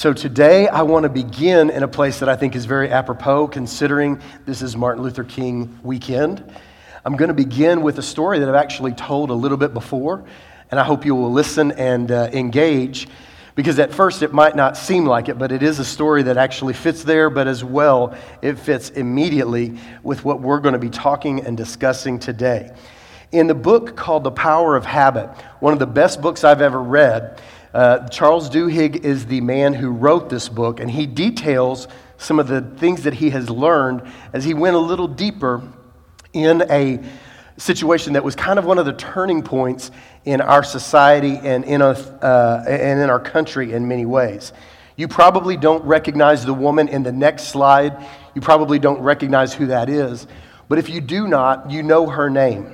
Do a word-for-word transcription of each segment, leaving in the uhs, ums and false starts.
So today I want to begin in a place that I think is very apropos, considering this is Martin Luther King weekend. I'm going to begin with a story that I've actually told a little bit before, and I hope you will listen and uh, engage, because at first it might not seem like it, but it is a story that actually fits there, but as well, it fits immediately with what we're going to be talking and discussing today. In the book called The Power of Habit, one of the best books I've ever read, Uh, Charles Duhigg is the man who wrote this book, and he details some of the things that he has learned as he went a little deeper in a situation that was kind of one of the turning points in our society and in, a, uh, and in our country in many ways. You probably don't recognize the woman in the next slide. You probably don't recognize who that is. But if you do not, you know her name.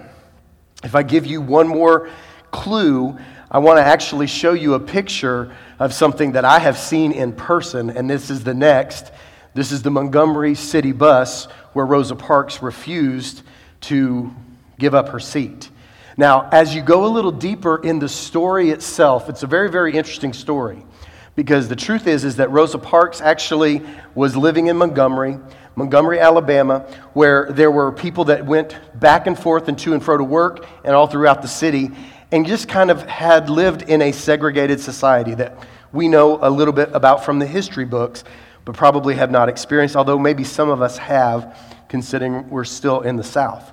If I give you one more clue, I want to actually show you a picture of something that I have seen in person, and this is the next. This is the Montgomery city bus where Rosa Parks refused to give up her seat. Now, as you go a little deeper in the story itself, it's a very, very interesting story, because the truth is, is that Rosa Parks actually was living in Montgomery, Montgomery, Alabama, where there were people that went back and forth and to and fro to work and all throughout the city, and just kind of had lived in a segregated society that we know a little bit about from the history books, but probably have not experienced, although maybe some of us have, considering we're still in the South.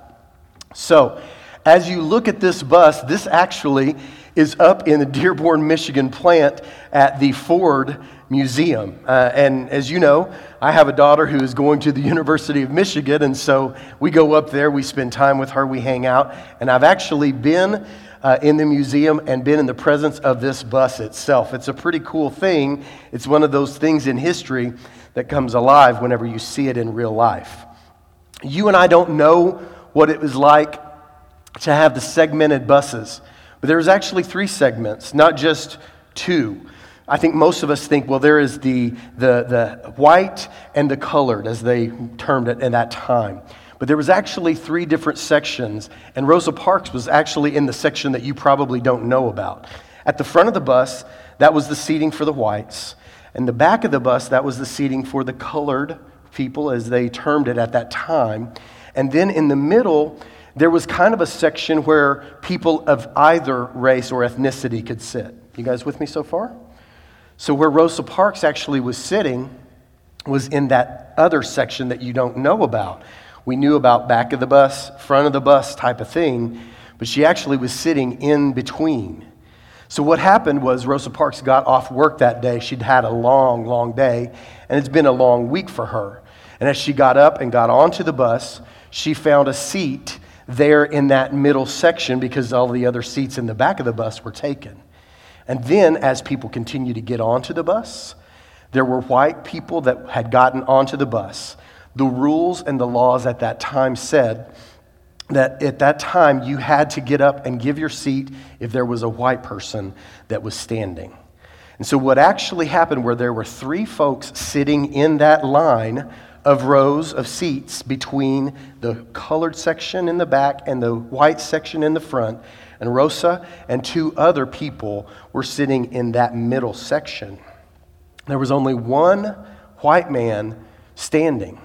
So, as you look at this bus, this actually is up in the Dearborn, Michigan plant at the Ford Museum. Uh, and as you know, I have a daughter who is going to the University of Michigan, and so we go up there, we spend time with her, we hang out, and I've actually been Uh, in the museum and been in the presence of this bus itself. It's a pretty cool thing. It's one of those things in history that comes alive whenever you see it in real life. You and I don't know what it was like to have the segmented buses, but there was actually three segments, not just two. I think most of us think, well, there is the the the white and the colored, as they termed it at that time. But there was actually three different sections, and Rosa Parks was actually in the section that you probably don't know about. At the front of the bus, that was the seating for the whites, and the back of the bus, that was the seating for the colored people, as they termed it at that time. And then in the middle, there was kind of a section where people of either race or ethnicity could sit. You guys with me so far? So where Rosa Parks actually was sitting was in that other section that you don't know about. We knew about back of the bus, front of the bus type of thing, but she actually was sitting in between. So what happened was Rosa Parks got off work that day. She'd had a long, long day, and it's been a long week for her. And as she got up and got onto the bus, she found a seat there in that middle section because all the other seats in the back of the bus were taken. And then as people continued to get onto the bus, there were white people that had gotten onto the bus. The rules and the laws at that time said that at that time you had to get up and give your seat if there was a white person that was standing. And so what actually happened were there were three folks sitting in that line of rows of seats between the colored section in the back and the white section in the front, and Rosa and two other people were sitting in that middle section. There was only one white man standing.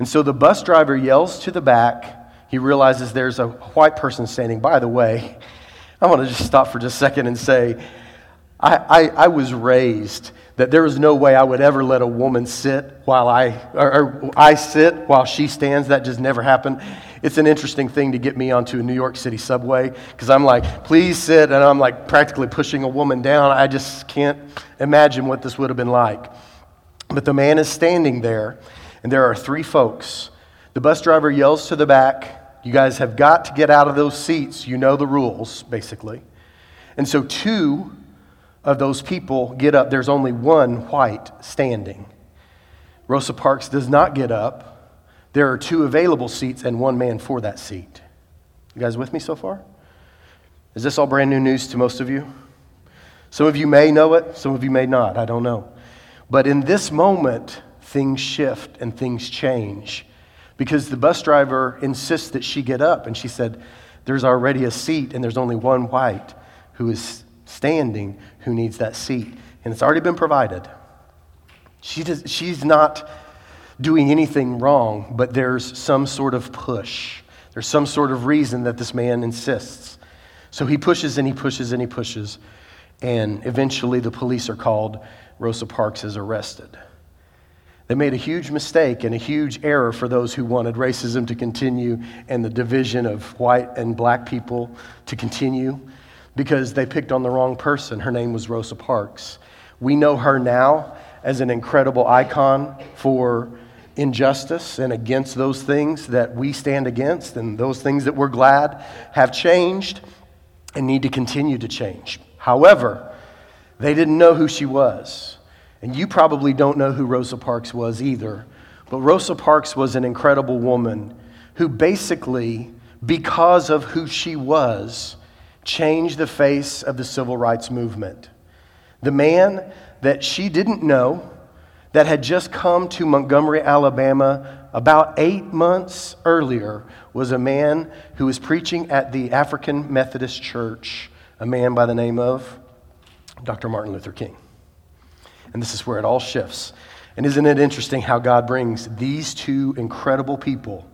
And so the bus driver yells to the back. He realizes there's a white person standing. By the way, I want to just stop for just a second and say, I, I, I was raised that there was no way I would ever let a woman sit while I, or, or I sit while she stands. That just never happened. It's an interesting thing to get me onto a New York City subway, because I'm like, please sit, and I'm like practically pushing a woman down. I just can't imagine what this would have been like. But the man is standing there, and there are three folks. The bus driver yells to the back, you guys have got to get out of those seats. You know the rules, basically. And so two of those people get up. There's only one white standing. Rosa Parks does not get up. There are two available seats and one man for that seat. You guys with me so far? Is this all brand new news to most of you? Some of you may know it. Some of you may not. I don't know. But in this moment, things shift and things change, because the bus driver insists that she get up, and she said, there's already a seat and there's only one white who is standing who needs that seat. and it's already been provided. She does, she's not doing anything wrong, but there's some sort of push. There's some sort of reason that this man insists. So he pushes and he pushes and he pushes, and eventually the police are called. Rosa Parks is arrested. They made a huge mistake and a huge error for those who wanted racism to continue and the division of white and black people to continue, because they picked on the wrong person. Her name was Rosa Parks. We know her now as an incredible icon for injustice and against those things that we stand against, and those things that we're glad have changed and need to continue to change. However, they didn't know who she was. And you probably don't know who Rosa Parks was either. But Rosa Parks was an incredible woman who basically, because of who she was, changed the face of the Civil Rights Movement. The man that she didn't know, that had just come to Montgomery, Alabama, about eight months earlier, was a man who was preaching at the African Methodist Church, a man by the name of Doctor Martin Luther King. And this is where it all shifts. And isn't it interesting how God brings these two incredible people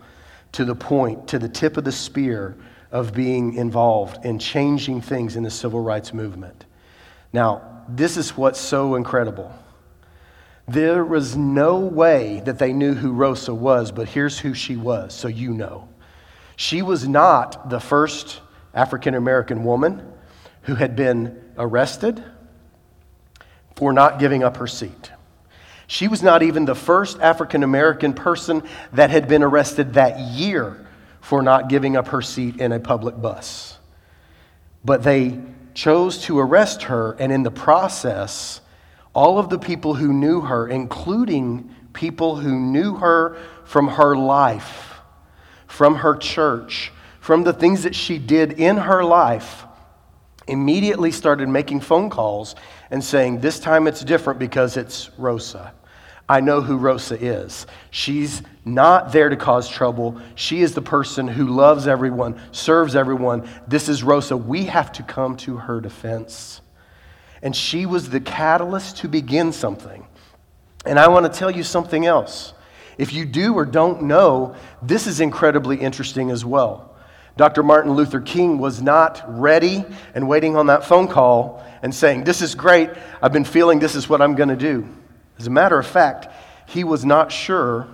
to the point, to the tip of the spear of being involved in changing things in the Civil Rights Movement? Now, this is what's so incredible. There was no way that they knew who Rosa was, but here's who she was, so you know. She was not the first African-American woman who had been arrested for not giving up her seat. She was not even the first African-American person that had been arrested that year for not giving up her seat in a public bus. But they chose to arrest her, and in the process, all of the people who knew her, including people who knew her from her life, from her church, from the things that she did in her life, immediately started making phone calls and saying, this time it's different because it's Rosa. I know who Rosa is. She's not there to cause trouble. She is the person who loves everyone, serves everyone. This is Rosa. We have to come to her defense. And she was the catalyst to begin something. And I want to tell you something else. If you do or don't know, this is incredibly interesting as well. Doctor Martin Luther King was not ready and waiting on that phone call and saying, this is great, I've been feeling this is what I'm going to do. As a matter of fact, he was not sure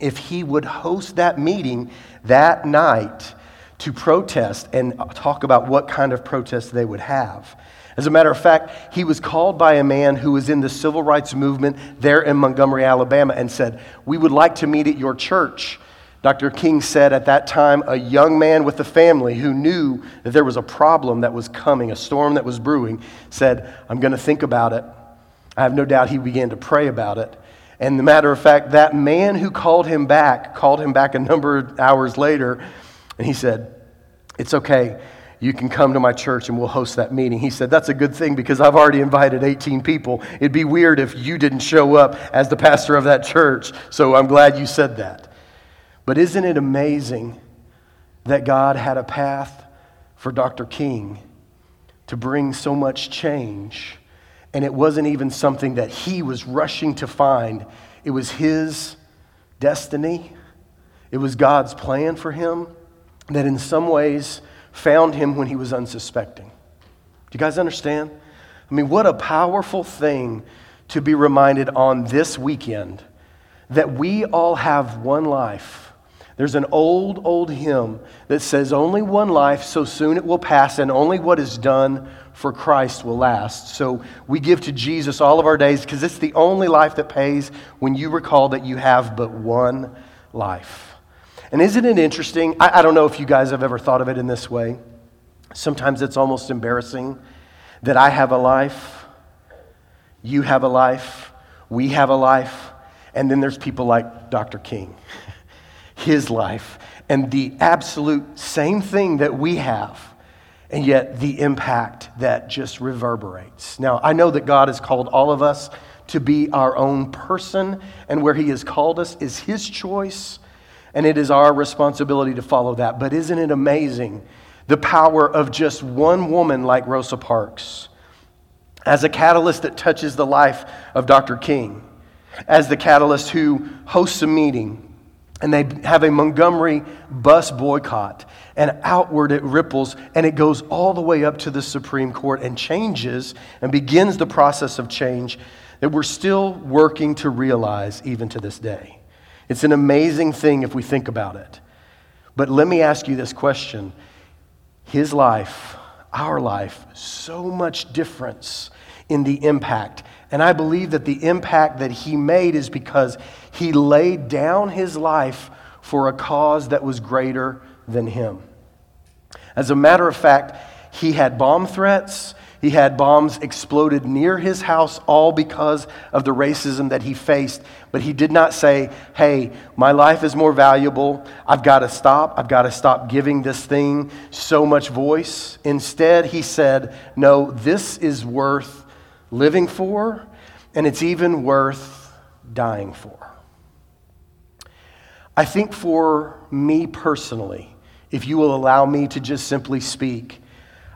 if he would host that meeting that night to protest and talk about what kind of protest they would have. As a matter of fact, he was called by a man who was in the Civil Rights Movement there in Montgomery, Alabama, and said, we would like to meet at your church. Doctor King said at that time, a young man with a family who knew that there was a problem that was coming, a storm that was brewing, said, I'm going to think about it. I have no doubt he began to pray about it. And the matter of fact, that man who called him back, called him back a number of hours later, and he said, it's okay. You can come to my church and we'll host that meeting. He said, that's a good thing because I've already invited eighteen people. It'd be weird if you didn't show up as the pastor of that church, so I'm glad you said that. But isn't it amazing that God had a path for Doctor King to bring so much change, and it wasn't even something that he was rushing to find. It was his destiny. It was God's plan for him that in some ways found him when he was unsuspecting. Do you guys understand? I mean, what a powerful thing to be reminded on this weekend that we all have one life. There's an old, old hymn that says, only one life, so soon it will pass, and only what is done for Christ will last. So we give to Jesus all of our days because it's the only life that pays when you recall that you have but one life. And isn't it interesting? I, I don't know if you guys have ever thought of it in this way. Sometimes it's almost embarrassing that I have a life, you have a life, we have a life, and then there's people like Doctor King, his life, and the absolute same thing that we have, and yet the impact that just reverberates. Now, I know that God has called all of us to be our own person, and where he has called us is his choice. And it is our responsibility to follow that. But isn't it amazing the power of just one woman like Rosa Parks as a catalyst that touches the life of Doctor King, as the catalyst who hosts a meeting, and they have a Montgomery bus boycott, and outward it ripples, and it goes all the way up to the Supreme Court and changes and begins the process of change that we're still working to realize even to this day. It's an amazing thing if we think about it. But let me ask you this question. His life, our life, so much difference in the impact. And I believe that the impact that he made is because he laid down his life for a cause that was greater than him. As a matter of fact, he had bomb threats. He had bombs exploded near his house, all because of the racism that he faced. But he did not say, hey, my life is more valuable. I've got to stop. I've got to stop giving this thing so much voice. Instead, he said, no, this is worth living for, and it's even worth dying for. I think for me personally, if you will allow me to just simply speak,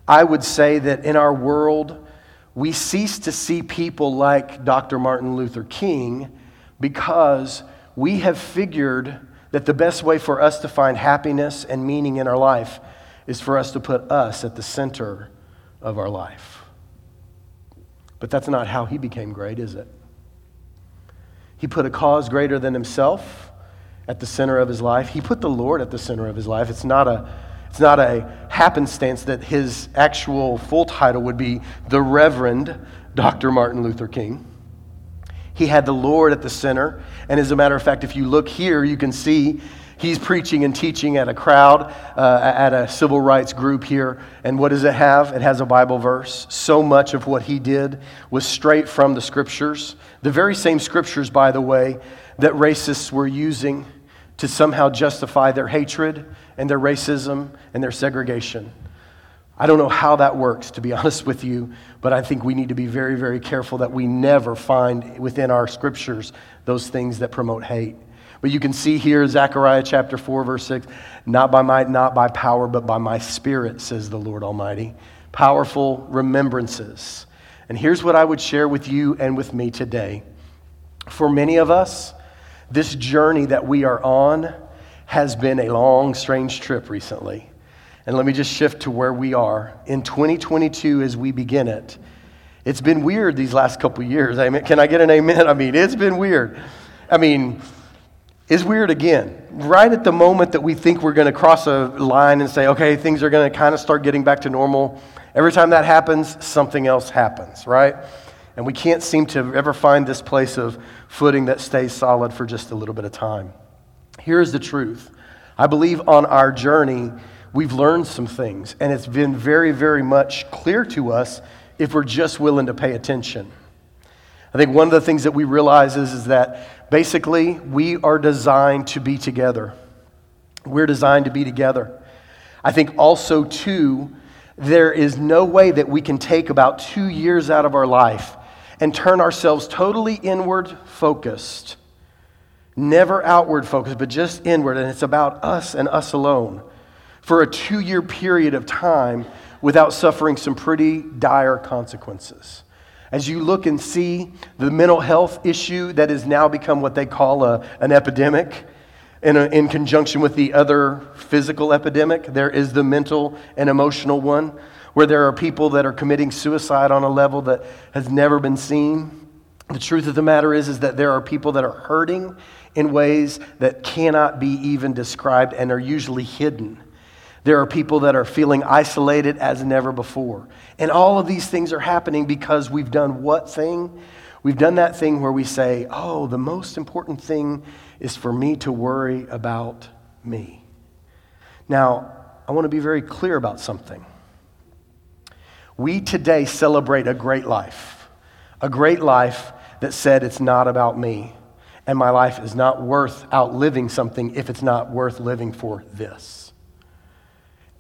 I would say that in our world, we cease to see people like Doctor Martin Luther King because we have figured that the best way for us to find happiness and meaning in our life is for us to put us at the center of our life. But that's not how he became great, is it? He put a cause greater than himself at the center of his life. He put the Lord at the center of his life. It's not a, it's not a happenstance that his actual full title would be the Reverend Doctor Martin Luther King. He had the Lord at the center. And as a matter of fact, if you look here, you can see he's preaching and teaching at a crowd, uh, at a civil rights group here. And what does it have? It has a Bible verse. So much of what he did was straight from the scriptures. The very same scriptures, by the way, that racists were using to somehow justify their hatred and their racism and their segregation. I don't know how that works, to be honest with you, but I think we need to be very, very careful that we never find within our scriptures those things that promote hate. But you can see here, Zechariah chapter four, verse six, not by might, not by power, but by my spirit, says the Lord Almighty. Powerful remembrances. And here's what I would share with you and with me today. For many of us, this journey that we are on has been a long, strange trip recently. And let me just shift to where we are. In twenty twenty-two, as we begin it, it's been weird these last couple years. I mean, can I get an amen? I mean, it's been weird. I mean... It's weird again. Right at the moment that we think we're going to cross a line and say, okay, things are going to kind of start getting back to normal, every time that happens, something else happens, right? And we can't seem to ever find this place of footing that stays solid for just a little bit of time. Here's the truth. I believe on our journey, we've learned some things, and it's been very, very much clear to us if we're just willing to pay attention. I think one of the things that we realize is, is that basically we are designed to be together. We're designed to be together. I think also, too, there is no way that we can take about two years out of our life and turn ourselves totally inward focused. Never outward focused, but just inward. And it's about us and us alone for a two-year period of time without suffering some pretty dire consequences. As you look and see the mental health issue that has now become what they call a, an epidemic, in, a, in conjunction with the other physical epidemic, there is the mental and emotional one, where there are people that are committing suicide on a level that has never been seen. The truth of the matter is, is that there are people that are hurting in ways that cannot be even described and are usually hidden. There are people that are feeling isolated as never before. And all of these things are happening because we've done what thing? We've done that thing where we say, oh, the most important thing is for me to worry about me. Now, I want to be very clear about something. We today celebrate a great life, a great life that said it's not about me, and my life is not worth outliving something if it's not worth living for this.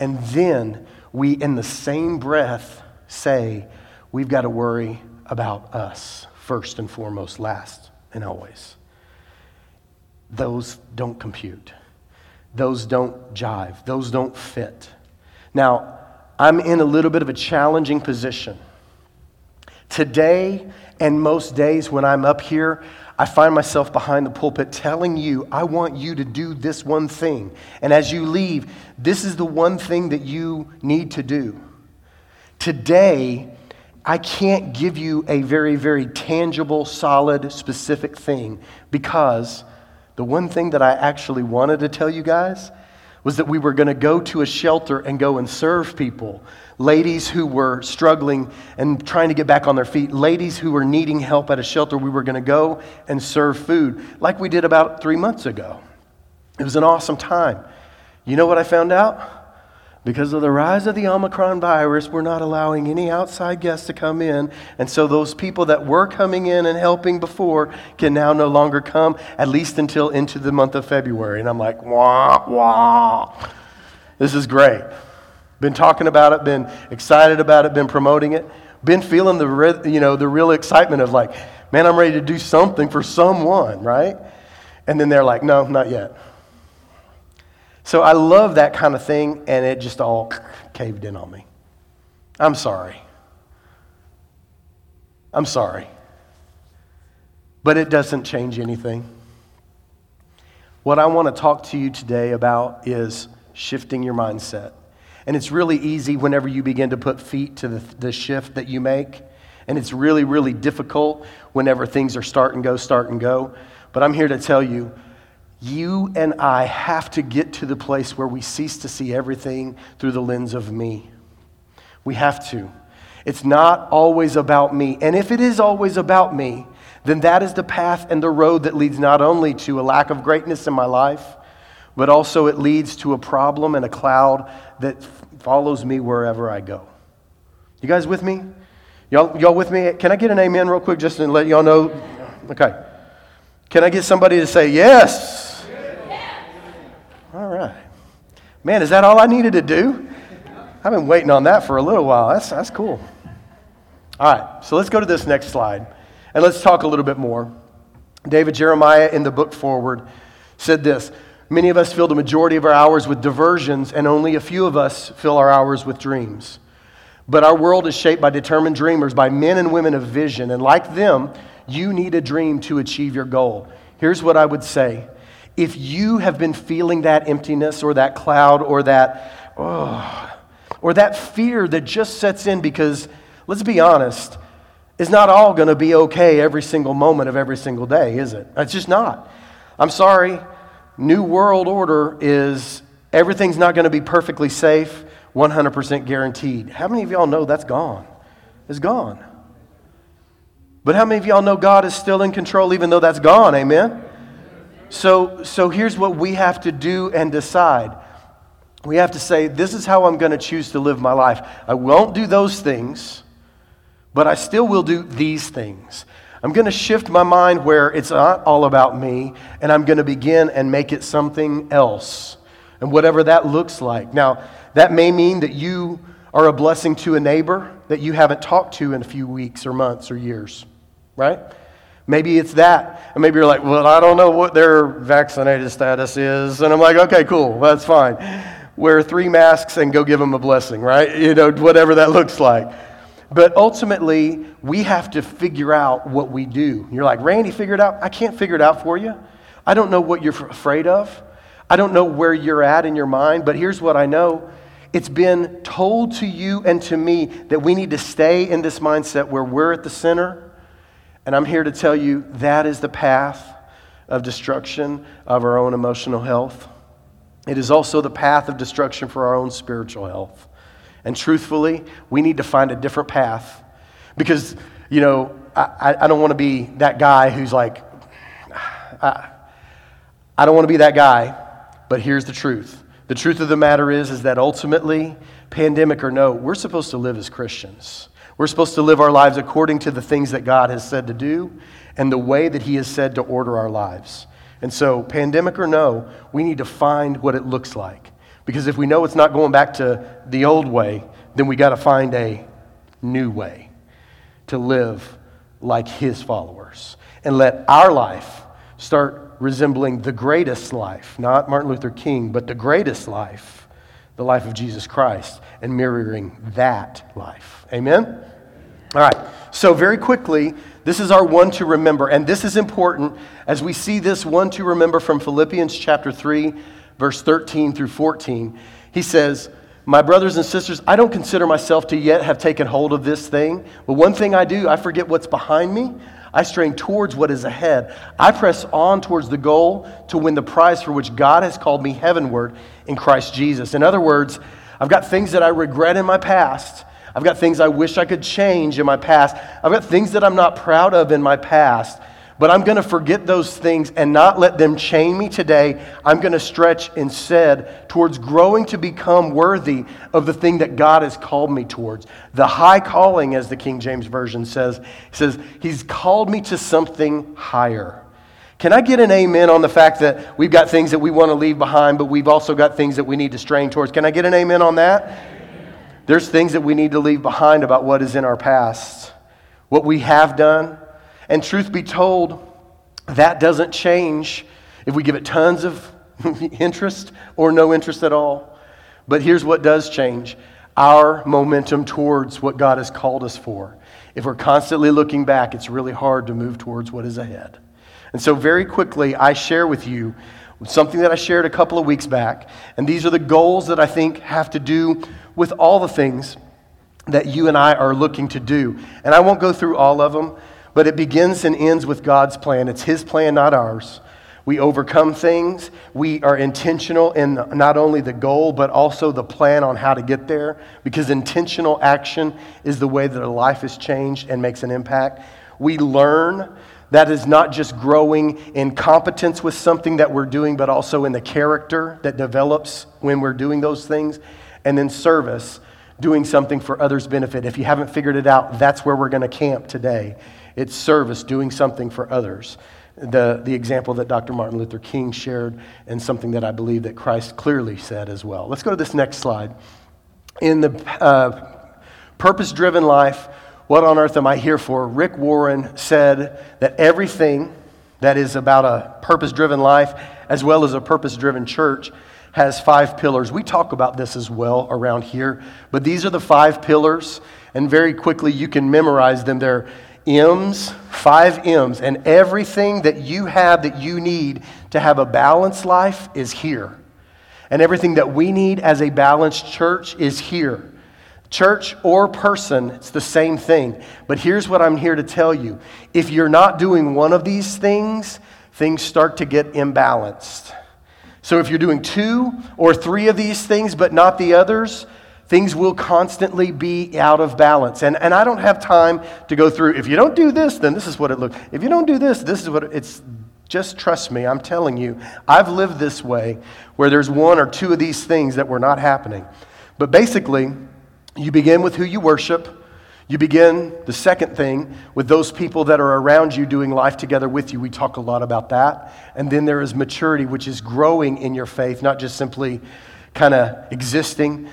And then we, in the same breath, say, we've got to worry about us first and foremost, last and always. Those don't compute. Those don't jive. Those don't fit. Now, I'm in a little bit of a challenging position Today and most days when I'm up here, I find myself behind the pulpit telling you, I want you to do this one thing. And as you leave, this is the one thing that you need to do. Today, I can't give you a very, very tangible, solid, specific thing, because the one thing that I actually wanted to tell you guys was that we were going to go to a shelter and go and serve people. Ladies who were struggling and trying to get back on their feet. Ladies who were needing help at a shelter. We were going to go and serve food like we did about three months ago. It was an awesome time. You know what I found out? Because of the rise of the Omicron virus, we're not allowing any outside guests to come in. And so those people that were coming in and helping before can now no longer come, at least until into the month of February. And I'm like, wah, wah. This is great. Been talking about it, been excited about it, been promoting it. Been feeling the, you know, the real excitement of like, man, I'm ready to do something for someone, right? And then they're like, no, not yet. So I love that kind of thing, and it just all caved in on me. I'm sorry. I'm sorry. But it doesn't change anything. What I want to talk to you today about is shifting your mindset. And it's really easy whenever you begin to put feet to the, the shift that you make. And it's really, really difficult whenever things are start and go, start and go. But I'm here to tell you, you and I have to get to the place where we cease to see everything through the lens of me. We have to. It's not always about me. And if it is always about me, then that is the path and the road that leads not only to a lack of greatness in my life, but also it leads to a problem and a cloud that f- follows me wherever I go. You guys with me? Y'all, y'all with me? Can I get an amen real quick just to let y'all know? Okay. Can I get somebody to say yes? All right. Man, is that all I needed to do? I've been waiting on that for a little while. That's that's cool. All right, so let's go to this next slide, and let's talk a little bit more. David Jeremiah, in the book Forward, said this: many of us fill the majority of our hours with diversions, and only a few of us fill our hours with dreams. But our world is shaped by determined dreamers, by men and women of vision, and like them, you need a dream to achieve your goal. Here's what I would say. If you have been feeling that emptiness or that cloud or that oh, or that fear that just sets in because, let's be honest, it's not all going to be okay every single moment of every single day, is it? It's just not. I'm sorry. New World Order is everything's not going to be perfectly safe, one hundred percent guaranteed. How many of y'all know that's gone? It's gone. But how many of y'all know God is still in control even though that's gone? Amen? So so here's what we have to do and decide. We have to say, this is how I'm going to choose to live my life. I won't do those things, but I still will do these things. I'm going to shift my mind where it's not all about me, and I'm going to begin and make it something else, and whatever that looks like. Now, that may mean that you are a blessing to a neighbor that you haven't talked to in a few weeks or months or years, right? Maybe it's that. And maybe you're like, well, I don't know what their vaccinated status is. And I'm like, okay, cool, that's fine. Wear three masks and go give them a blessing, right? You know, whatever that looks like. But ultimately, we have to figure out what we do. You're like, Randy, figure it out. I can't figure it out for you. I don't know what you're afraid of. I don't know where you're at in your mind. But here's what I know. It's been told to you and to me that we need to stay in this mindset where we're at the center. And I'm here to tell you that is the path of destruction of our own emotional health. It is also the path of destruction for our own spiritual health. And truthfully, we need to find a different path. Because, you know, I, I don't want to be that guy who's like, I, I don't want to be that guy, but here's the truth. The truth of the matter is, is that ultimately, pandemic or no, we're supposed to live as Christians. We're supposed to live our lives according to the things that God has said to do and the way that he has said to order our lives. And so, pandemic or no, we need to find what it looks like. Because if we know it's not going back to the old way, then we got to find a new way to live like his followers and let our life start resembling the greatest life, not Martin Luther King, but the greatest life. The life of Jesus Christ, and mirroring that life. Amen? All right, So very quickly, this is our one to remember. And this is important as we see this one to remember from Philippians chapter three, verse thirteen through fourteen. He says, "My brothers and sisters, I don't consider myself to yet have taken hold of this thing. But one thing I do, I forget what's behind me. I strain towards what is ahead. I press on towards the goal to win the prize for which God has called me heavenward in Christ Jesus." In other words, I've got things that I regret in my past. I've got things I wish I could change in my past. I've got things that I'm not proud of in my past. But I'm going to forget those things and not let them chain me today. I'm going to stretch instead towards growing to become worthy of the thing that God has called me towards. The high calling, as the King James Version says, says He's called me to something higher. Can I get an amen on the fact that we've got things that we want to leave behind, but we've also got things that we need to strain towards? Can I get an amen on that? Amen. There's things that we need to leave behind about what is in our past, what we have done. And truth be told, that doesn't change if we give it tons of interest or no interest at all. But here's what does change: our momentum towards what God has called us for. If we're constantly looking back, it's really hard to move towards what is ahead. And so very quickly, I share with you something that I shared a couple of weeks back. And these are the goals that I think have to do with all the things that you and I are looking to do. And I won't go through all of them. But it begins and ends with God's plan. It's His plan, not ours. We overcome things. We are intentional in not only the goal, but also the plan on how to get there, because intentional action is the way that a life is changed and makes an impact. We learn. That is not just growing in competence with something that we're doing, but also in the character that develops when we're doing those things. And then service, doing something for others' benefit. If you haven't figured it out, that's where we're going to camp today. It's service, doing something for others. The, the example that Doctor Martin Luther King shared, and something that I believe that Christ clearly said as well. Let's go to this next slide. In the uh, purpose-driven life, what on earth am I here for? Rick Warren said that everything that is about a purpose-driven life, as well as a purpose-driven church, has five pillars. We talk about this as well around here, but these are the five pillars, and very quickly you can memorize them. They're M's, five M's, and everything that you have that you need to have a balanced life is here. And everything that we need as a balanced church is here. Church or person, it's the same thing. But here's what I'm here to tell you. If you're not doing one of these things, things start to get imbalanced. So if you're doing two or three of these things but not the others, things will constantly be out of balance. And, and I don't have time to go through, if you don't do this, then this is what it looks. If you don't do this, this is what it, it's. Just trust me, I'm telling you. I've lived this way where there's one or two of these things that were not happening. But basically, you begin with who you worship. You begin, the second thing, with those people that are around you doing life together with you. We talk a lot about that. And then there is maturity, which is growing in your faith, not just simply kind of existing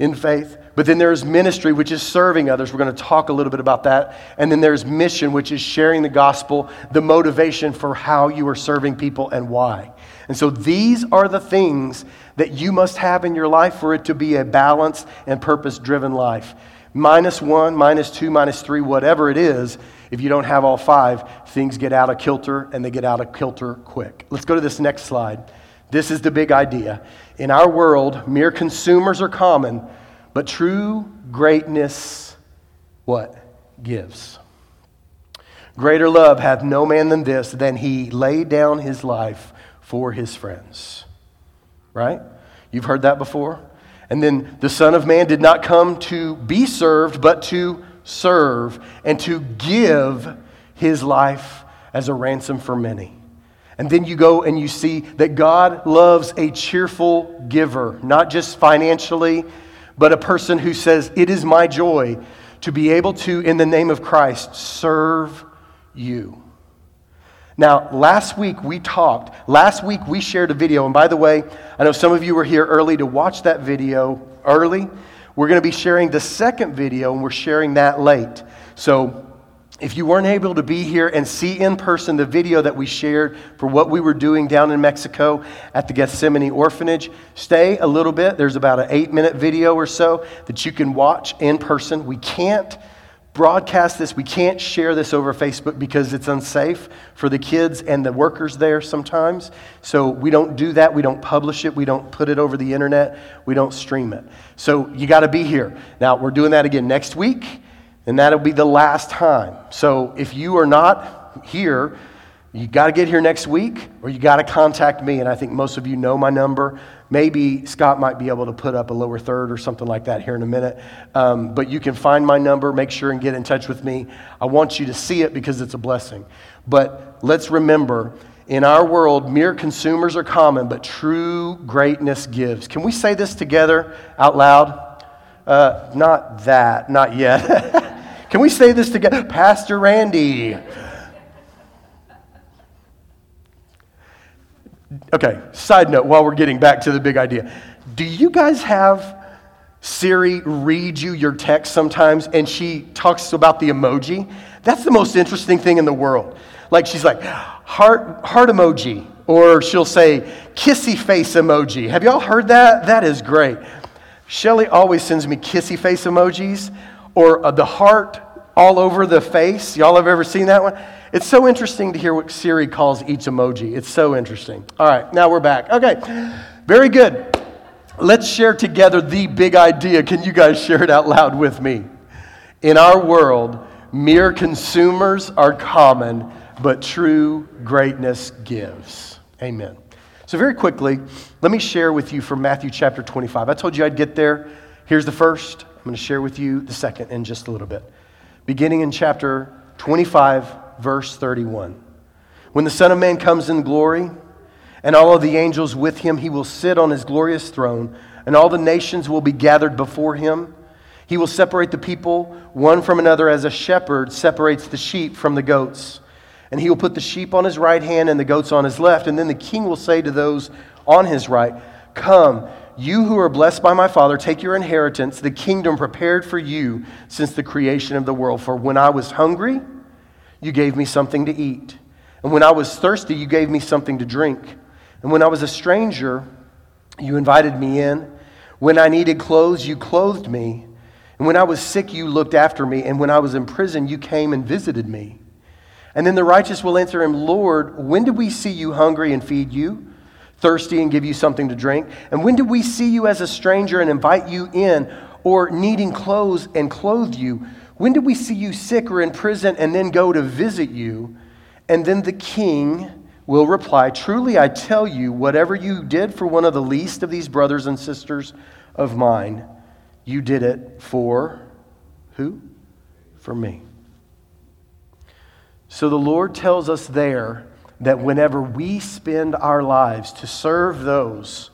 in faith. But then there's ministry, which is serving others. We're going to talk a little bit about that. And then there's mission, which is sharing the gospel, the motivation for how you are serving people and why. And so these are the things that you must have in your life for it to be a balanced and purpose-driven life. Minus one, minus two, minus three, whatever it is, if you don't have all five, things get out of kilter, and they get out of kilter quick. Let's go to this next slide. This is the big idea. In our world, mere consumers are common, but true greatness, what? Gives. Greater love hath no man than this, than he laid down his life for his friends. Right? You've heard that before. And then the Son of Man did not come to be served, but to serve and to give his life as a ransom for many. And then you go and you see that God loves a cheerful giver, not just financially, but a person who says, it is my joy to be able to, in the name of Christ, serve you. Now, last week we talked. Last week we shared a video. And by the way, I know some of you were here early to watch that video early. We're going to be sharing the second video, and we're sharing that late. So if you weren't able to be here and see in person the video that we shared for what we were doing down in Mexico at the Gethsemane Orphanage, stay a little bit. There's about an eight-minute video or so that you can watch in person. We can't broadcast this. We can't share this over Facebook because it's unsafe for the kids and the workers there sometimes. So we don't do that. We don't publish it. We don't put it over the internet. We don't stream it. So you got to be here. Now, we're doing that again next week, and that'll be the last time. So if you are not here, you got to get here next week, or you got to contact me. And I think most of you know my number. Maybe Scott might be able to put up a lower third or something like that here in a minute. Um, but you can find my number. Make sure and get in touch with me. I want you to see it because it's a blessing. But let's remember, in our world, mere consumers are common, but true greatness gives. Can we say this together out loud? Uh, not that, not yet. Can we say this together? Pastor Randy. Okay, side note while we're getting back to the big idea. Do you guys have Siri read you your text sometimes and she talks about the emoji? That's the most interesting thing in the world. Like she's like, heart heart emoji, or she'll say kissy face emoji. Have y'all heard that? That is great. Shelly always sends me kissy face emojis or uh, the heart all over the face. Y'all have ever seen that one? It's so interesting to hear what Siri calls each emoji. It's so interesting. All right, now we're back. Okay, very good. Let's share together the big idea. Can you guys share it out loud with me? In our world, mere consumers are common, but true greatness gives. Amen. So very quickly, let me share with you from Matthew chapter twenty-five. I told you I'd get there. Here's the first. I'm going to share with you the second in just a little bit. Beginning in chapter twenty-five, verse thirty-one. When the Son of Man comes in glory, and all of the angels with him, he will sit on his glorious throne, and all the nations will be gathered before him. He will separate the people one from another as a shepherd separates the sheep from the goats. And he will put the sheep on his right hand and the goats on his left. And then the king will say to those on his right, "Come, you who are blessed by my Father, take your inheritance, the kingdom prepared for you since the creation of the world. For when I was hungry, you gave me something to eat. And when I was thirsty, you gave me something to drink. And when I was a stranger, you invited me in. When I needed clothes, you clothed me. And when I was sick, you looked after me. And when I was in prison, you came and visited me." And then the righteous will answer him, "Lord, when did we see you hungry and feed you? Thirsty and give you something to drink? And when did we see you as a stranger and invite you in, or needing clothes and clothe you? When did we see you sick or in prison and then go to visit you?" And then the king will reply, "Truly I tell you, whatever you did for one of the least of these brothers and sisters of mine, you did it for" who? "For me." So the Lord tells us there that whenever we spend our lives to serve those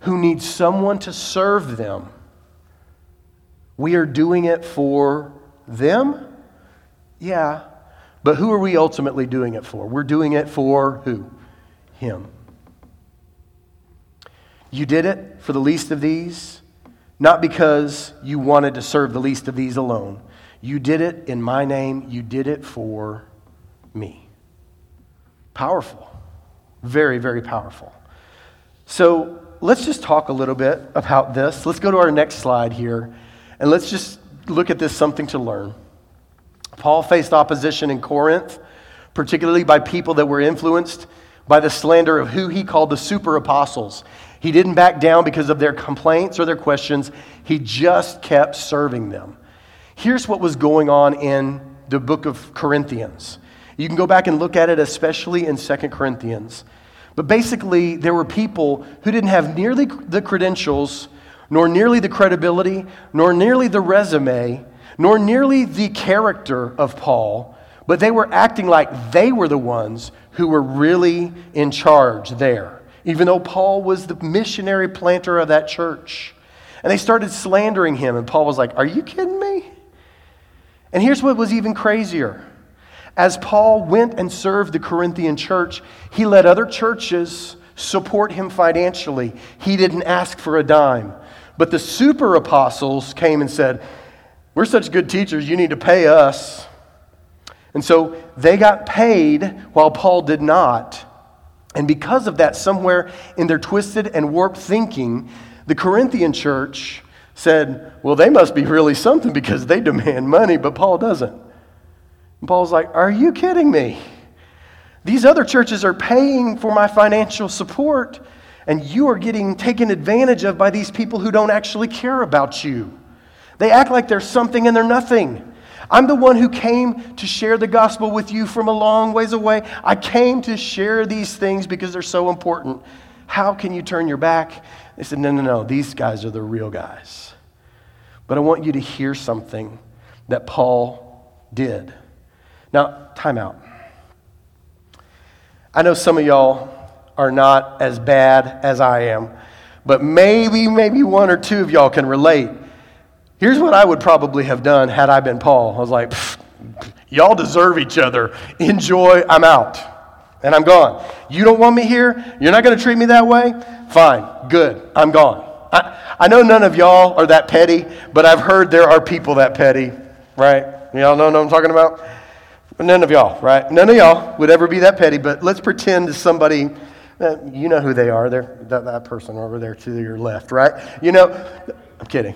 who need someone to serve them, we are doing it for them? Yeah. But who are we ultimately doing it for? We're doing it for who? Him. You did it for the least of these, not because you wanted to serve the least of these alone. You did it in my name. You did it for me. Powerful. Very, very powerful. So let's just talk a little bit about this. Let's go to our next slide here, and let's just look at this something to learn. Paul faced opposition in Corinth, particularly by people that were influenced by the slander of who he called the super apostles. He didn't back down because of their complaints or their questions. He just kept serving them. Here's what was going on in the book of Corinthians. You can go back and look at it, especially in Second Corinthians. But basically, there were people who didn't have nearly the credentials, nor nearly the credibility, nor nearly the resume, nor nearly the character of Paul, but they were acting like they were the ones who were really in charge there, even though Paul was the missionary planter of that church. And they started slandering him, and Paul was like, "Are you kidding me?" And here's what was even crazier. As Paul went and served the Corinthian church, he let other churches support him financially. He didn't ask for a dime. But the super apostles came and said, "We're such good teachers, you need to pay us." And so they got paid while Paul did not. And because of that, somewhere in their twisted and warped thinking, the Corinthian church said, well, they must be really something because they demand money, but Paul doesn't. And Paul's like, are you kidding me? These other churches are paying for my financial support, and you are getting taken advantage of by these people who don't actually care about you. They act like they're something and they're nothing. I'm the one who came to share the gospel with you from a long ways away. I came to share these things because they're so important. How can you turn your back? They said, no, no, no, these guys are the real guys. But I want you to hear something that Paul did. Now, time out. I know some of y'all are not as bad as I am, but maybe, maybe one or two of y'all can relate. Here's what I would probably have done had I been Paul. I was like, y'all deserve each other. Enjoy, I'm out, and I'm gone. You don't want me here? You're not going to treat me that way? Fine, good, I'm gone. I, I know none of y'all are that petty, but I've heard there are people that petty, right? Y'all know what I'm talking about? None of y'all, right? None of y'all would ever be that petty, but let's pretend to somebody, you know who they are. They're that, that person over there to your left, right? You know, I'm kidding.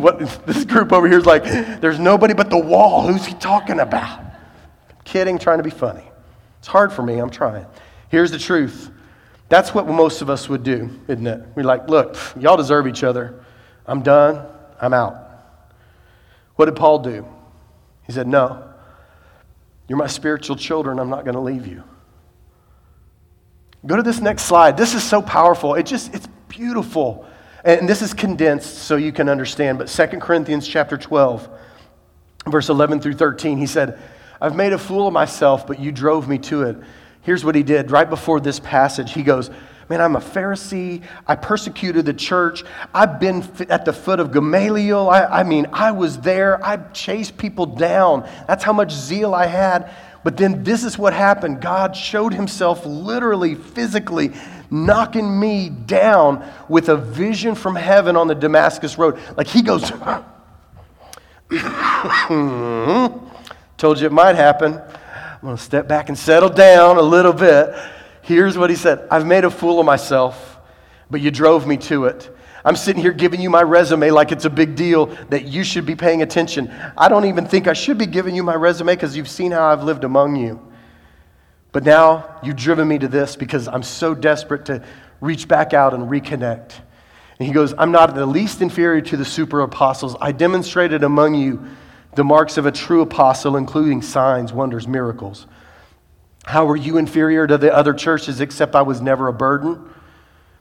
What, this group over here is like, there's nobody but the wall. Who's he talking about? I'm kidding, trying to be funny. It's hard for me. I'm trying. Here's the truth. That's what most of us would do, isn't it? We're like, look, y'all deserve each other. I'm done. I'm out. What did Paul do? He said, no. You're my spiritual children. I'm not going to leave you. Go to this next slide. This is so powerful. It just, it's beautiful. And this is condensed so you can understand. But Second Corinthians chapter twelve, verse eleven through thirteen, he said, I've made a fool of myself, but you drove me to it. Here's what he did right before this passage. He goes, man, I'm a Pharisee. I persecuted the church. I've been at the foot of Gamaliel. I, I mean, I was there. I chased people down. That's how much zeal I had. But then this is what happened. God showed himself literally, physically, knocking me down with a vision from heaven on the Damascus Road. Like he goes, told you it might happen. I'm going to step back and settle down a little bit. Here's what he said. I've made a fool of myself, but you drove me to it. I'm sitting here giving you my resume like it's a big deal that you should be paying attention. I don't even think I should be giving you my resume because you've seen how I've lived among you. But now you've driven me to this because I'm so desperate to reach back out and reconnect. And he goes, I'm not the least inferior to the super apostles. I demonstrated among you the marks of a true apostle, including signs, wonders, miracles. How were you inferior to the other churches except I was never a burden?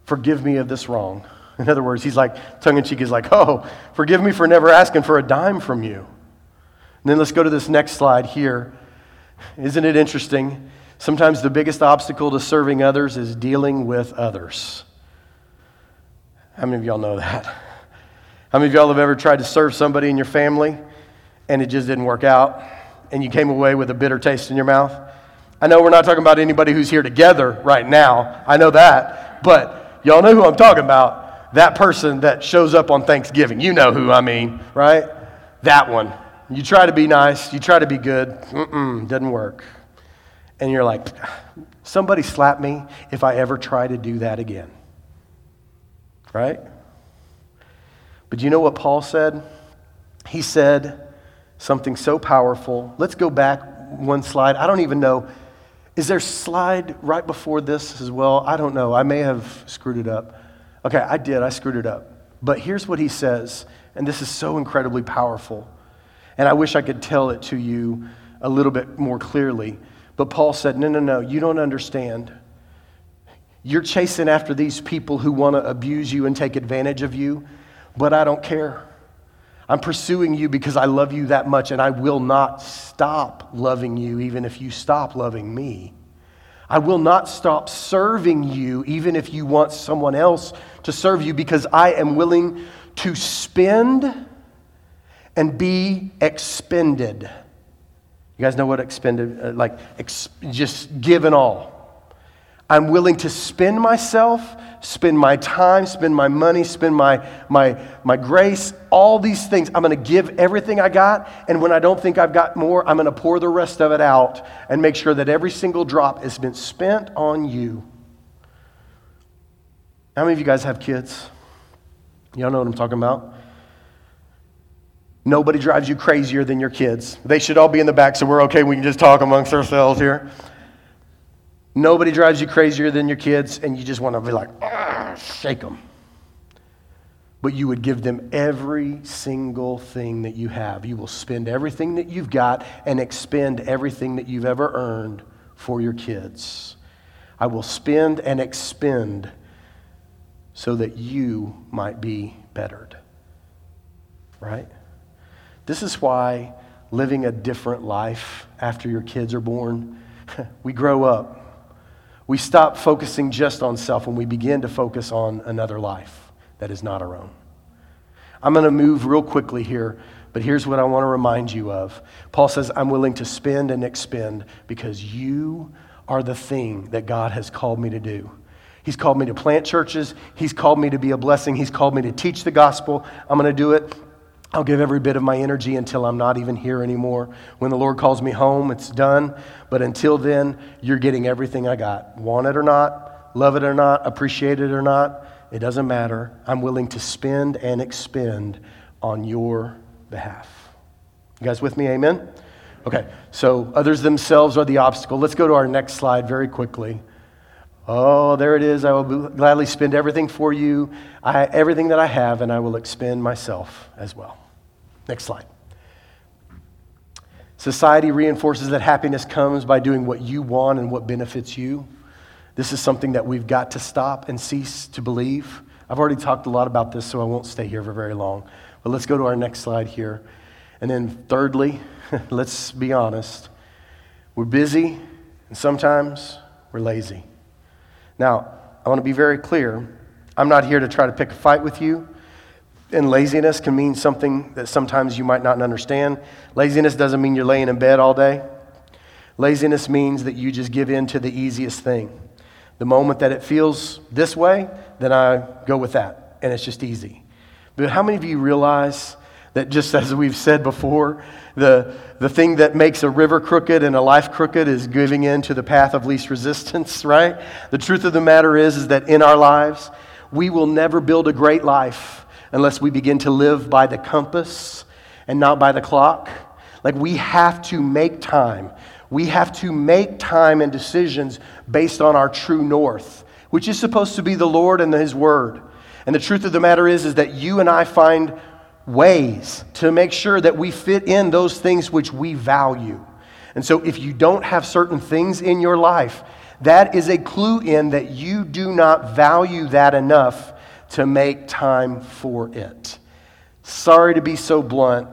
Forgive me of this wrong. In other words, he's like, tongue-in-cheek, he's like, oh, forgive me for never asking for a dime from you. And then let's go to this next slide here. Isn't it interesting? Sometimes the biggest obstacle to serving others is dealing with others. How many of y'all know that? How many of y'all have ever tried to serve somebody in your family and it just didn't work out and you came away with a bitter taste in your mouth? I know we're not talking about anybody who's here together right now. I know that. But y'all know who I'm talking about. That person that shows up on Thanksgiving. You know who I mean, right? That one. You try to be nice. You try to be good. Mm-mm, doesn't work. And you're like, somebody slap me if I ever try to do that again. Right? But you know what Paul said? He said something so powerful. Let's go back one slide. I don't even know. Is there a slide right before this as well? I don't know. I may have screwed it up. Okay, I did. I screwed it up. But here's what he says, and this is so incredibly powerful. And I wish I could tell it to you a little bit more clearly. But Paul said, no, no, no, you don't understand. You're chasing after these people who want to abuse you and take advantage of you, but I don't care. I'm pursuing you because I love you that much, and I will not stop loving you even if you stop loving me. I will not stop serving you even if you want someone else to serve you because I am willing to spend and be expended. You guys know what expended, uh, like ex- just give and all. I'm willing to spend myself, spend my time, spend my money, spend my my my grace, all these things. I'm going to give everything I got, and when I don't think I've got more, I'm going to pour the rest of it out and make sure that every single drop has been spent on you. How many of you guys have kids? Y'all know what I'm talking about. Nobody drives you crazier than your kids. They should all be in the back, so we're okay. We can just talk amongst ourselves here. Nobody drives you crazier than your kids, and you just want to be like, shake them. But you would give them every single thing that you have. You will spend everything that you've got and expend everything that you've ever earned for your kids. I will spend and expend so that you might be bettered. Right? This is why living a different life after your kids are born, we grow up. We stop focusing just on self when we begin to focus on another life that is not our own. I'm going to move real quickly here, but here's what I want to remind you of. Paul says, I'm willing to spend and expend because you are the thing that God has called me to do. He's called me to plant churches. He's called me to be a blessing. He's called me to teach the gospel. I'm going to do it. I'll give every bit of my energy until I'm not even here anymore. When the Lord calls me home, it's done. But until then, you're getting everything I got. Want it or not, love it or not, appreciate it or not, it doesn't matter. I'm willing to spend and expend on your behalf. You guys with me? Amen? Okay, so others themselves are the obstacle. Let's go to our next slide very quickly. Oh, there it is. I will gladly spend everything for you, I, everything that I have, and I will expend myself as well. Next slide. Society reinforces that happiness comes by doing what you want and what benefits you. This is something that we've got to stop and cease to believe. I've already talked a lot about this, so I won't stay here for very long. But let's go to our next slide here. And then thirdly, let's be honest. We're busy, and sometimes we're lazy. Now, I want to be very clear. I'm not here to try to pick a fight with you. And laziness can mean something that sometimes you might not understand. Laziness doesn't mean you're laying in bed all day. Laziness means that you just give in to the easiest thing. The moment that it feels this way, then I go with that. And it's just easy. But how many of you realize that just as we've said before, the, the thing that makes a river crooked and a life crooked is giving in to the path of least resistance, right? The truth of the matter is, is that in our lives, we will never build a great life unless we begin to live by the compass and not by the clock. Like we have to make time. We have to make time and decisions based on our true north, which is supposed to be the Lord and His Word. And the truth of the matter is, is that you and I find ways to make sure that we fit in those things which we value. And so if you don't have certain things in your life, that is a clue in that you do not value that enough to make time for it. Sorry to be so blunt,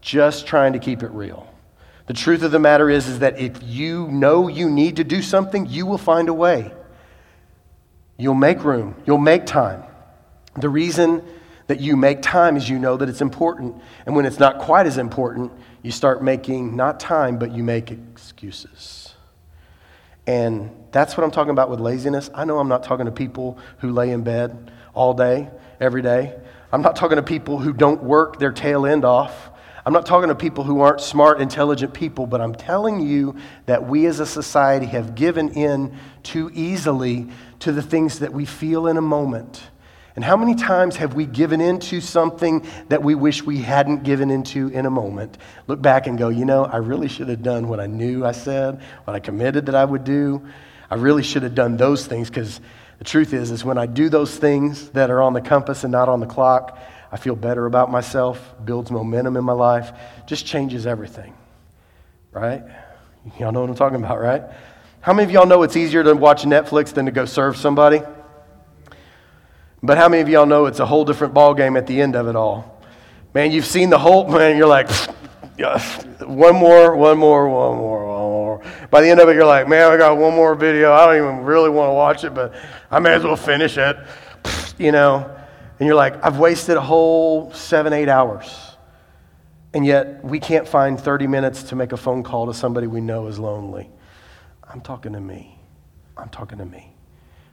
just trying to keep it real. The truth of the matter is, is that if you know you need to do something, you will find a way. You'll make room. You'll make time. The reason that you make time is you know that it's important. And when it's not quite as important, you start making not time, but you make excuses. And that's what I'm talking about with laziness. I know I'm not talking to people who lay in bed all day, every day. I'm not talking to people who don't work their tail end off. I'm not talking to people who aren't smart, intelligent people, but I'm telling you that we as a society have given in too easily to the things that we feel in a moment. And how many times have we given into something that we wish we hadn't given into in a moment? Look back and go, you know, I really should have done what I knew I said, what I committed that I would do. I really should have done those things, because the truth is, is when I do those things that are on the compass and not on the clock, I feel better about myself, builds momentum in my life, just changes everything, right? Y'all know what I'm talking about, right? How many of y'all know it's easier to watch Netflix than to go serve somebody? But how many of y'all know it's a whole different ballgame at the end of it all? Man, you've seen the whole, man, you're like, one more, one more, one more, one more. By the end of it, you're like, man, I got one more video. I don't even really want to watch it, but I may as well finish it, you know. And you're like, I've wasted a whole seven, eight hours. And yet we can't find thirty minutes to make a phone call to somebody we know is lonely. I'm talking to me. I'm talking to me.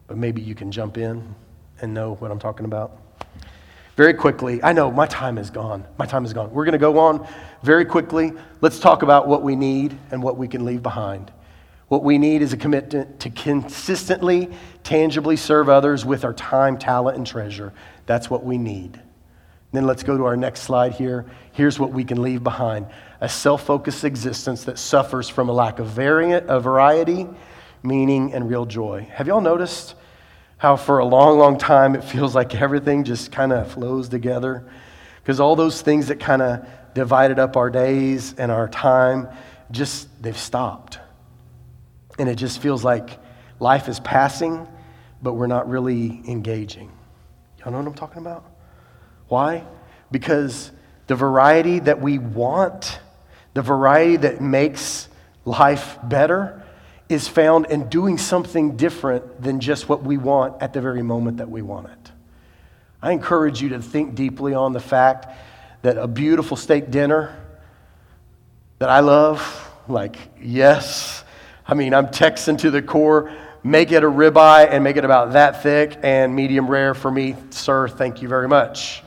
But maybe you can jump in and know what I'm talking about. Very quickly, I know my time is gone. My time is gone. We're going to go on very quickly. Let's talk about what we need and what we can leave behind. What we need is a commitment to consistently, tangibly serve others with our time, talent, and treasure. That's what we need. Then let's go to our next slide here. Here's what we can leave behind. A self-focused existence that suffers from a lack of variant, a variety, meaning, and real joy. Have y'all noticed how for a long, long time it feels like everything just kind of flows together? Because all those things that kind of divided up our days and our time, just they've stopped. And it just feels like life is passing, but we're not really engaging. Y'all know what I'm talking about? Why? Because the variety that we want, the variety that makes life better, is found in doing something different than just what we want at the very moment that we want it. I encourage you to think deeply on the fact that a beautiful steak dinner that I love, like, yes, I mean, I'm Texan to the core. Make it a ribeye and make it about that thick and medium rare for me, sir. Thank you very much.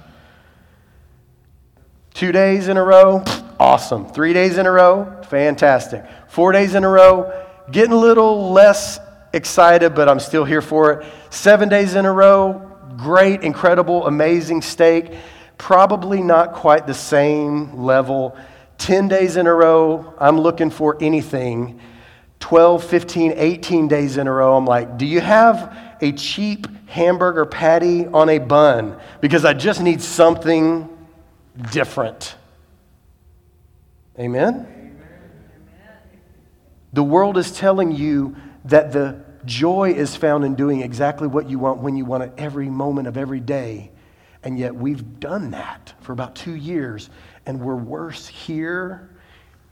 Two days in a row, awesome. Three days in a row, fantastic. Four days in a row, getting a little less excited, but I'm still here for it. Seven days in a row, great, incredible, amazing steak. Probably not quite the same level. Ten days in a row, I'm looking for anything. twelve, fifteen, eighteen days in a row, I'm like, do you have a cheap hamburger patty on a bun? Because I just need something different. Amen? Amen? The world is telling you that the joy is found in doing exactly what you want when you want it every moment of every day. And yet we've done that for about two years, and we're worse here,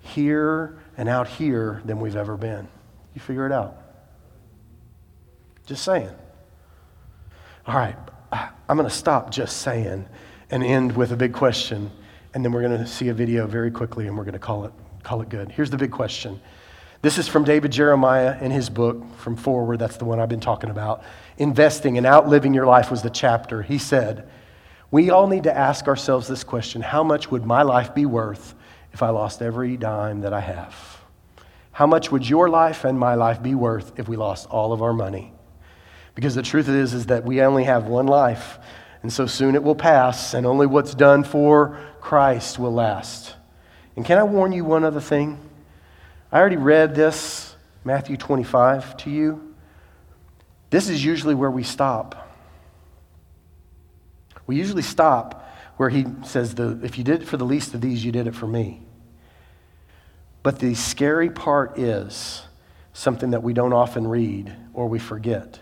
here, and out here than we've ever been. You figure it out. Just saying. All right, I'm going to stop just saying and end with a big question, and then we're going to see a video very quickly, and we're going to call it call it good. Here's the big question. This is from David Jeremiah in his book, from Forward, that's the one I've been talking about. Investing and Outliving Your Life was the chapter. He said, we all need to ask ourselves this question: how much would my life be worth if I lost every dime that I have? How much would your life and my life be worth if we lost all of our money? Because the truth is, is that we only have one life, and so soon it will pass, and only what's done for Christ will last. And can I warn you one other thing? I already read this, Matthew twenty-five, to you. This is usually where we stop. We usually stop where he says, the, if you did it for the least of these, you did it for me. But the scary part is something that we don't often read or we forget.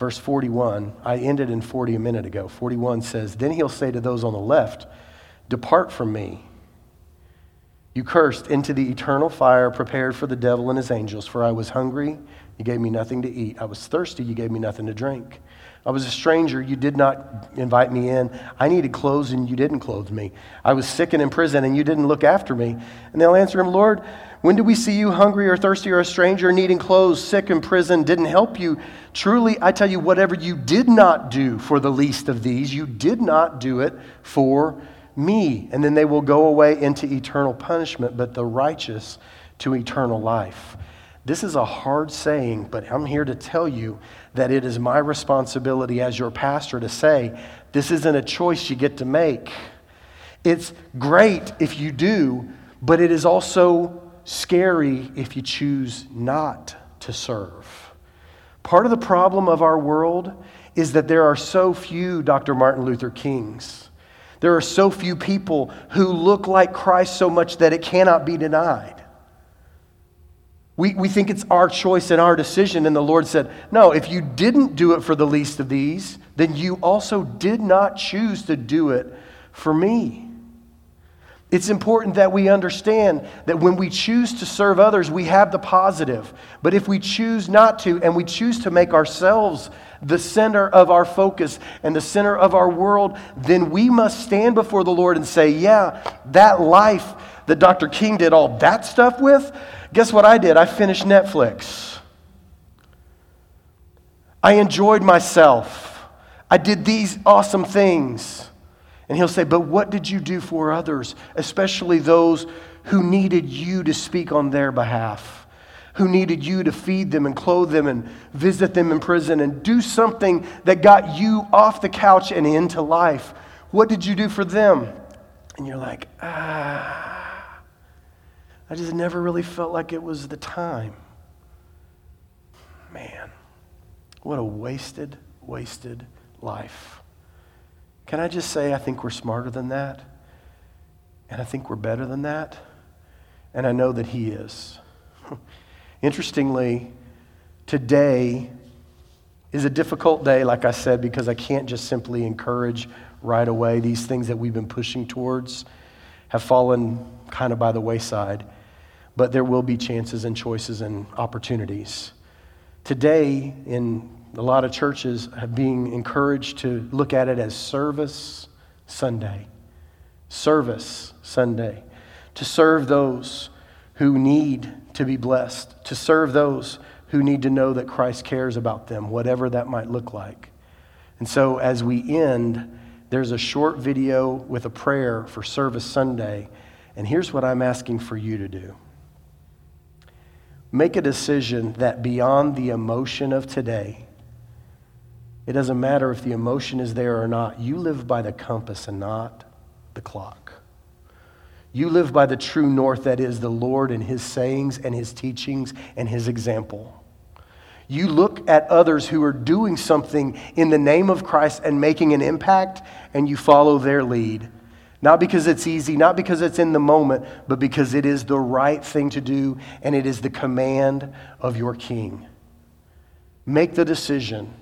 Verse forty-one, I ended in forty a minute ago. forty-one says, then he'll say to those on the left, depart from me, you cursed, into the eternal fire prepared for the devil and his angels. For I was hungry, you gave me nothing to eat. I was thirsty, you gave me nothing to drink. I was a stranger, you did not invite me in. I needed clothes, and you didn't clothe me. I was sick and in prison, and you didn't look after me. And they'll answer him, Lord, when did we see you hungry or thirsty or a stranger, needing clothes, sick in prison, didn't help you? Truly, I tell you, whatever you did not do for the least of these, you did not do it for me. And then they will go away into eternal punishment, but the righteous to eternal life. This is a hard saying, but I'm here to tell you that it is my responsibility as your pastor to say, this isn't a choice you get to make. It's great if you do, but it is also scary if you choose not to serve. Part of the problem of our world is that there are so few Doctor Martin Luther Kings. There are so few people who look like Christ so much that it cannot be denied. We we think it's our choice and our decision, and the Lord said, no, if you didn't do it for the least of these, then you also did not choose to do it for me. It's important that we understand that when we choose to serve others, we have the positive. But if we choose not to, and we choose to make ourselves the center of our focus and the center of our world, then we must stand before the Lord and say, yeah, that life that Doctor King did all that stuff with, guess what I did? I finished Netflix. I enjoyed myself. I did these awesome things. And he'll say, but what did you do for others, especially those who needed you to speak on their behalf, who needed you to feed them and clothe them and visit them in prison and do something that got you off the couch and into life? What did you do for them? And you're like, ah, I just never really felt like it was the time. Man, what a wasted, wasted life. Can I just say I think we're smarter than that? And I think we're better than that. And I know that he is. Interestingly, today is a difficult day, like I said, because I can't just simply encourage right away. These things that we've been pushing towards have fallen kind of by the wayside. But there will be chances and choices and opportunities. Today, in a lot of churches, are being encouraged to look at it as Service Sunday. Service Sunday. To serve those who need to be blessed. To serve those who need to know that Christ cares about them, whatever that might look like. And so as we end, there's a short video with a prayer for Service Sunday. And here's what I'm asking for you to do. Make a decision that beyond the emotion of today, it doesn't matter if the emotion is there or not. You live by the compass and not the clock. You live by the true north that is the Lord and his sayings and his teachings and his example. You look at others who are doing something in the name of Christ and making an impact, and you follow their lead. Not because it's easy, not because it's in the moment, but because it is the right thing to do and it is the command of your King. Make the decision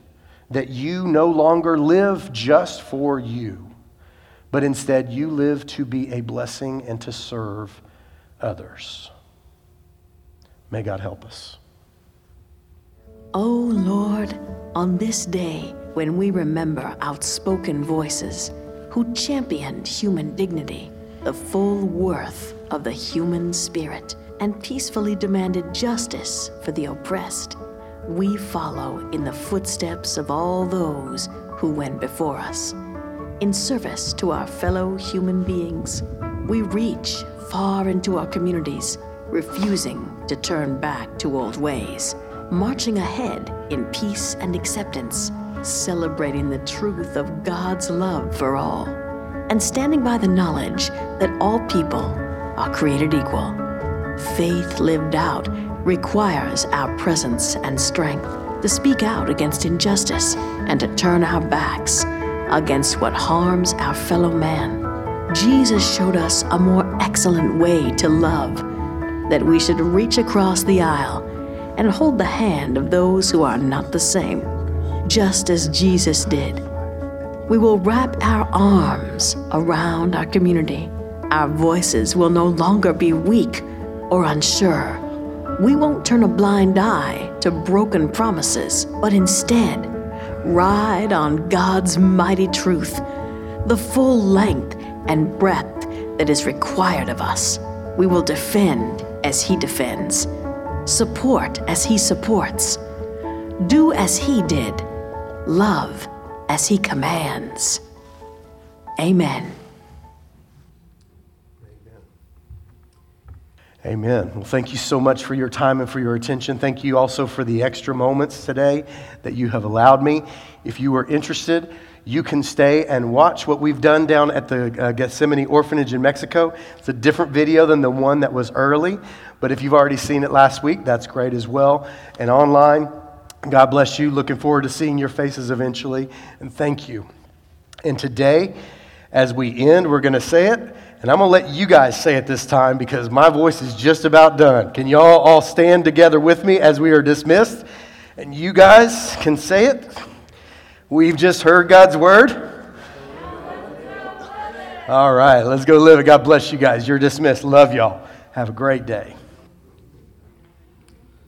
that you no longer live just for you, but instead you live to be a blessing and to serve others. May God help us. Oh Lord, on this day when we remember outspoken voices who championed human dignity, the full worth of the human spirit, and peacefully demanded justice for the oppressed, we follow in the footsteps of all those who went before us. In service to our fellow human beings, we reach far into our communities, refusing to turn back to old ways, marching ahead in peace and acceptance, celebrating the truth of God's love for all, and standing by the knowledge that all people are created equal. Faith lived out requires our presence and strength to speak out against injustice and to turn our backs against what harms our fellow man. Jesus showed us a more excellent way to love, that we should reach across the aisle and hold the hand of those who are not the same, just as Jesus did. We will wrap our arms around our community. Our voices will no longer be weak or unsure. We won't turn a blind eye to broken promises, but instead ride on God's mighty truth, the full length and breadth that is required of us. We will defend as he defends, support as he supports, do as he did, love as he commands. Amen. Amen. Well, thank you so much for your time and for your attention. Thank you also for the extra moments today that you have allowed me. If you are interested, you can stay and watch what we've done down at the uh, Gethsemane Orphanage in Mexico. It's a different video than the one that was early, but if you've already seen it last week, that's great as well. And online, God bless you. Looking forward to seeing your faces eventually, and thank you. And today, as we end, we're going to say it. And I'm going to let you guys say it this time because my voice is just about done. Can y'all all stand together with me as we are dismissed? And you guys can say it. We've just heard God's word. All right, let's go live it. God bless you guys. You're dismissed. Love y'all. Have a great day.